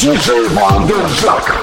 Диджей Вандержак.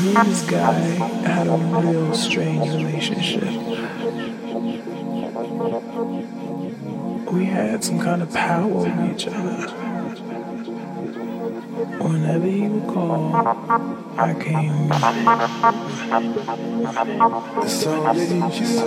Me and this guy had a real strange relationship. We had some kind of power over each other. Whenever he would call, I came running. So didn't you?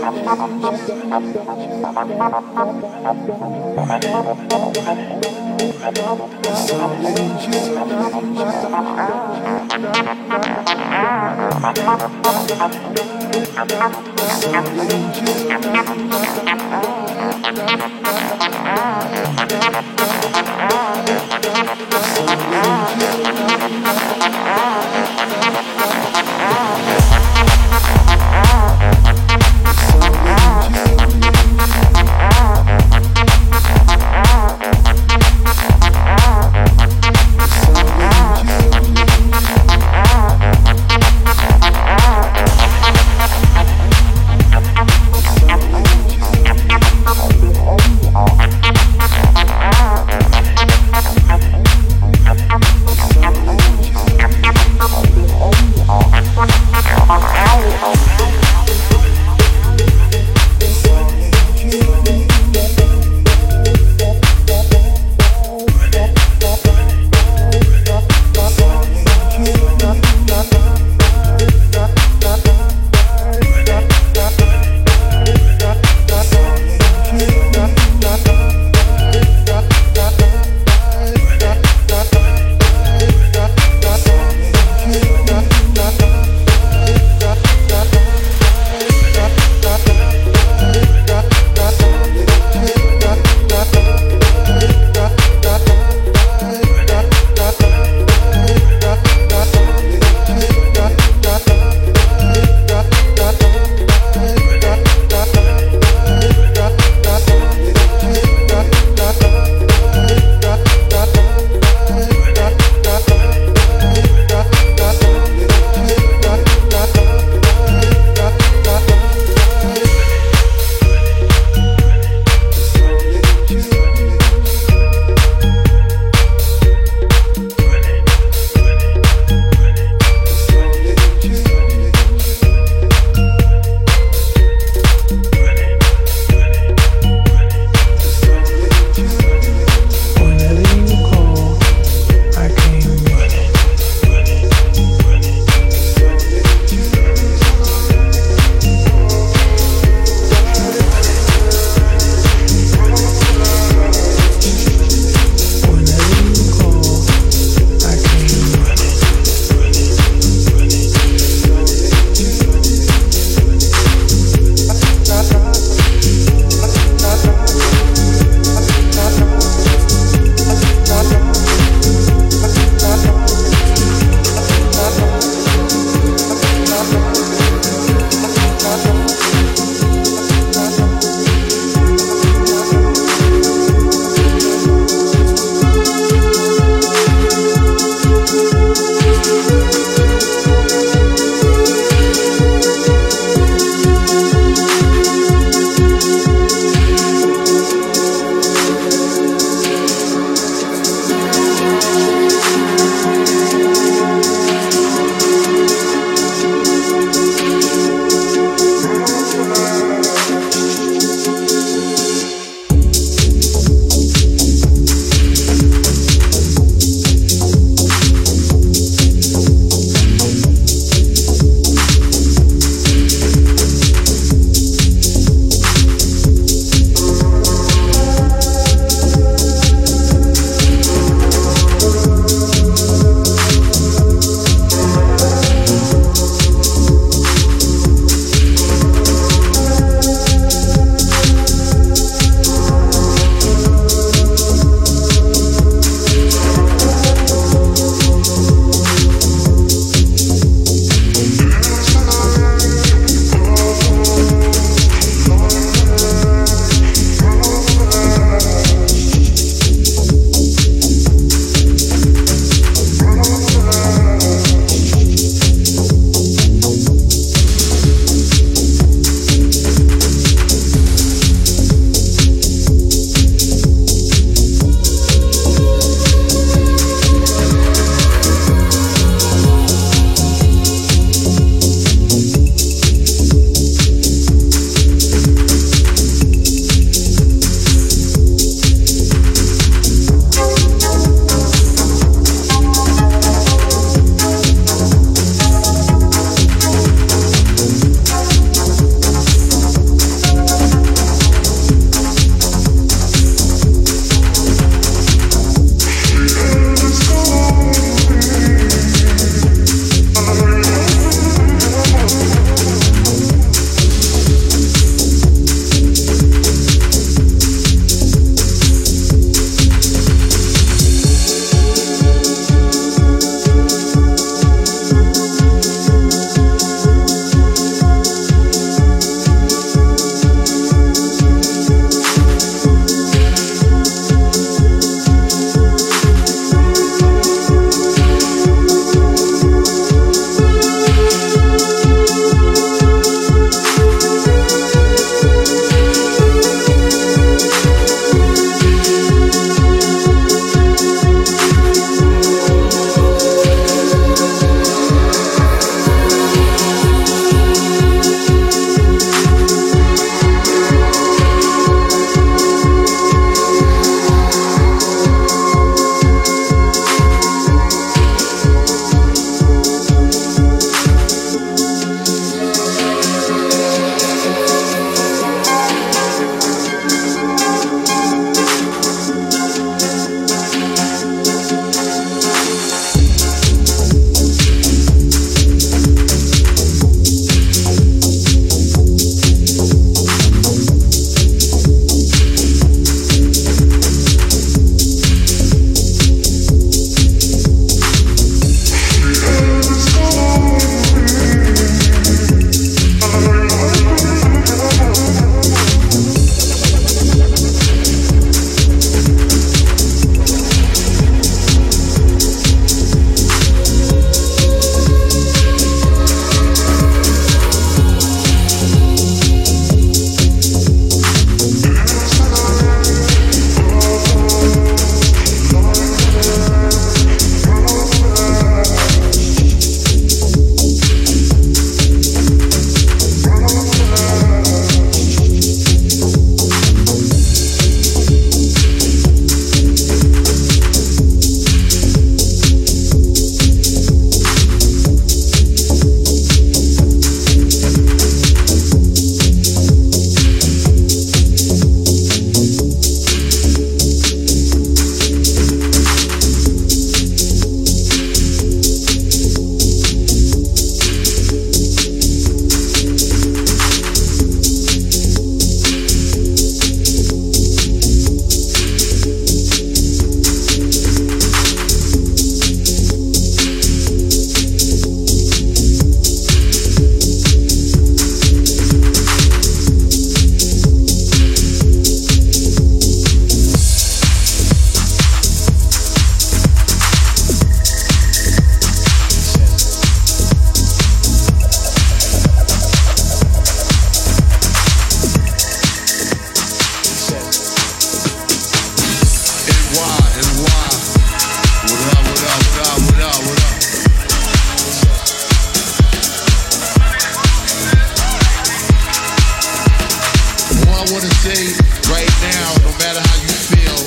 want to say right now, no matter how you feel,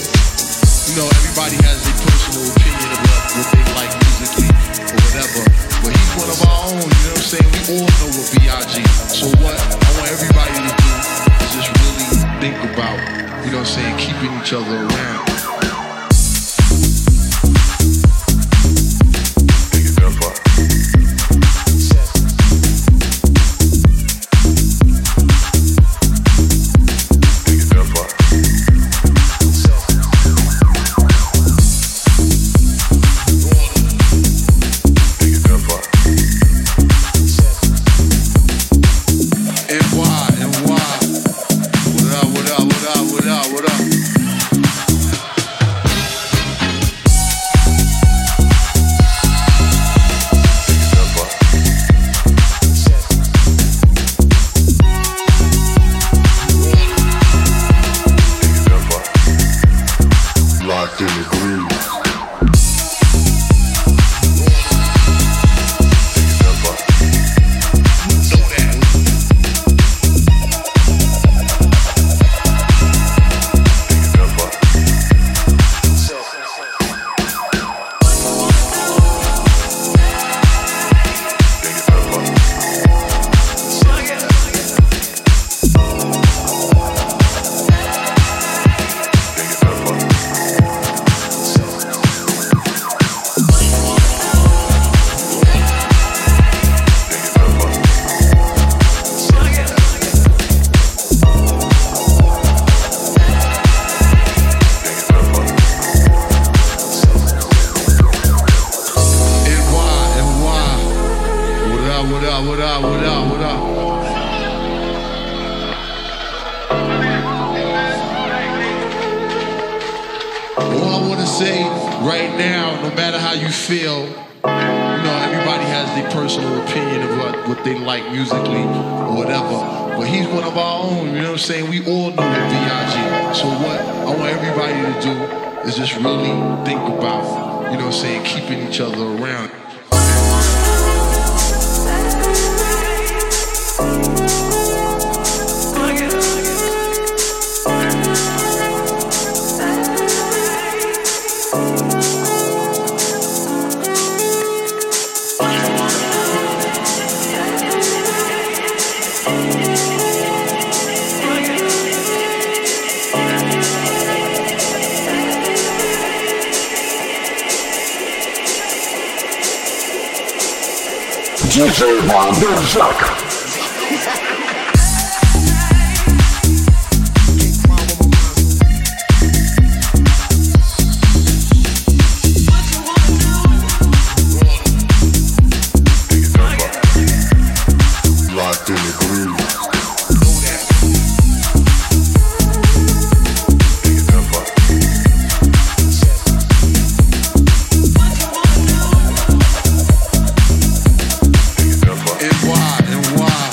you know, everybody has their personal opinion of what they like musically or whatever. But he's one of our own, you know what I'm saying? We all know what B.I.G. So what I want everybody to do is just really think about, you know what I'm saying, keeping each other around. Диджей Вандержак. Why?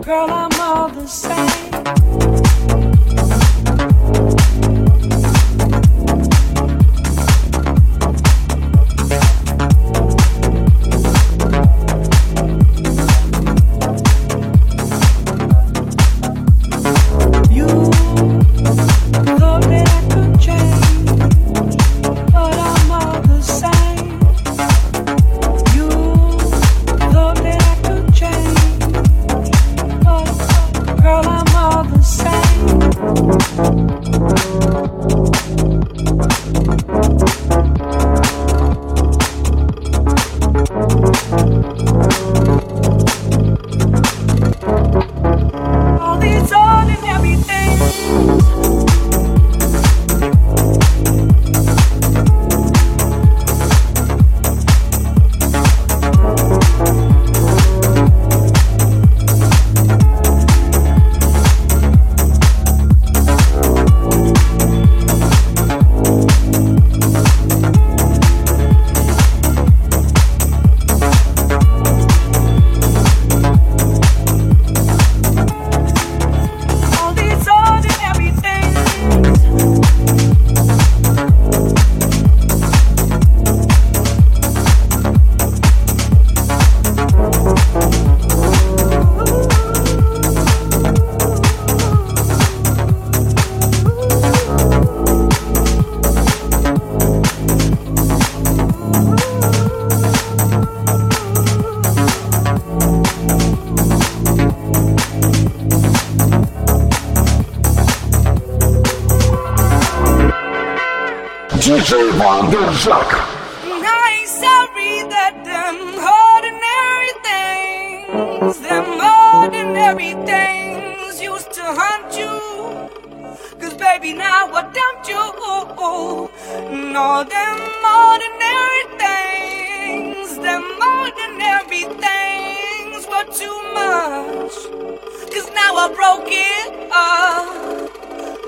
Girl, I'm DJ Wonderjack. I ain't sorry that them ordinary things, used to hunt you. Cause baby, now I dumped you. No, them ordinary things, were too much. Cause now I broke it up.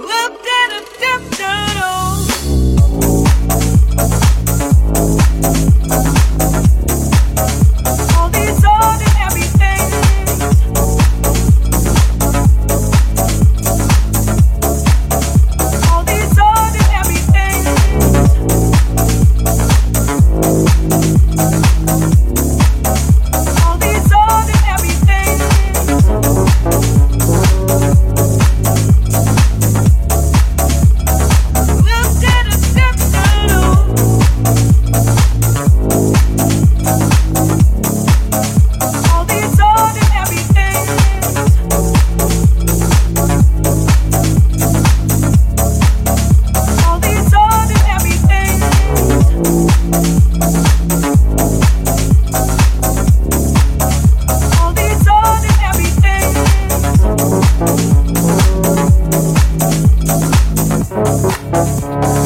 Looked at a dip-doodle. All these ordinary things.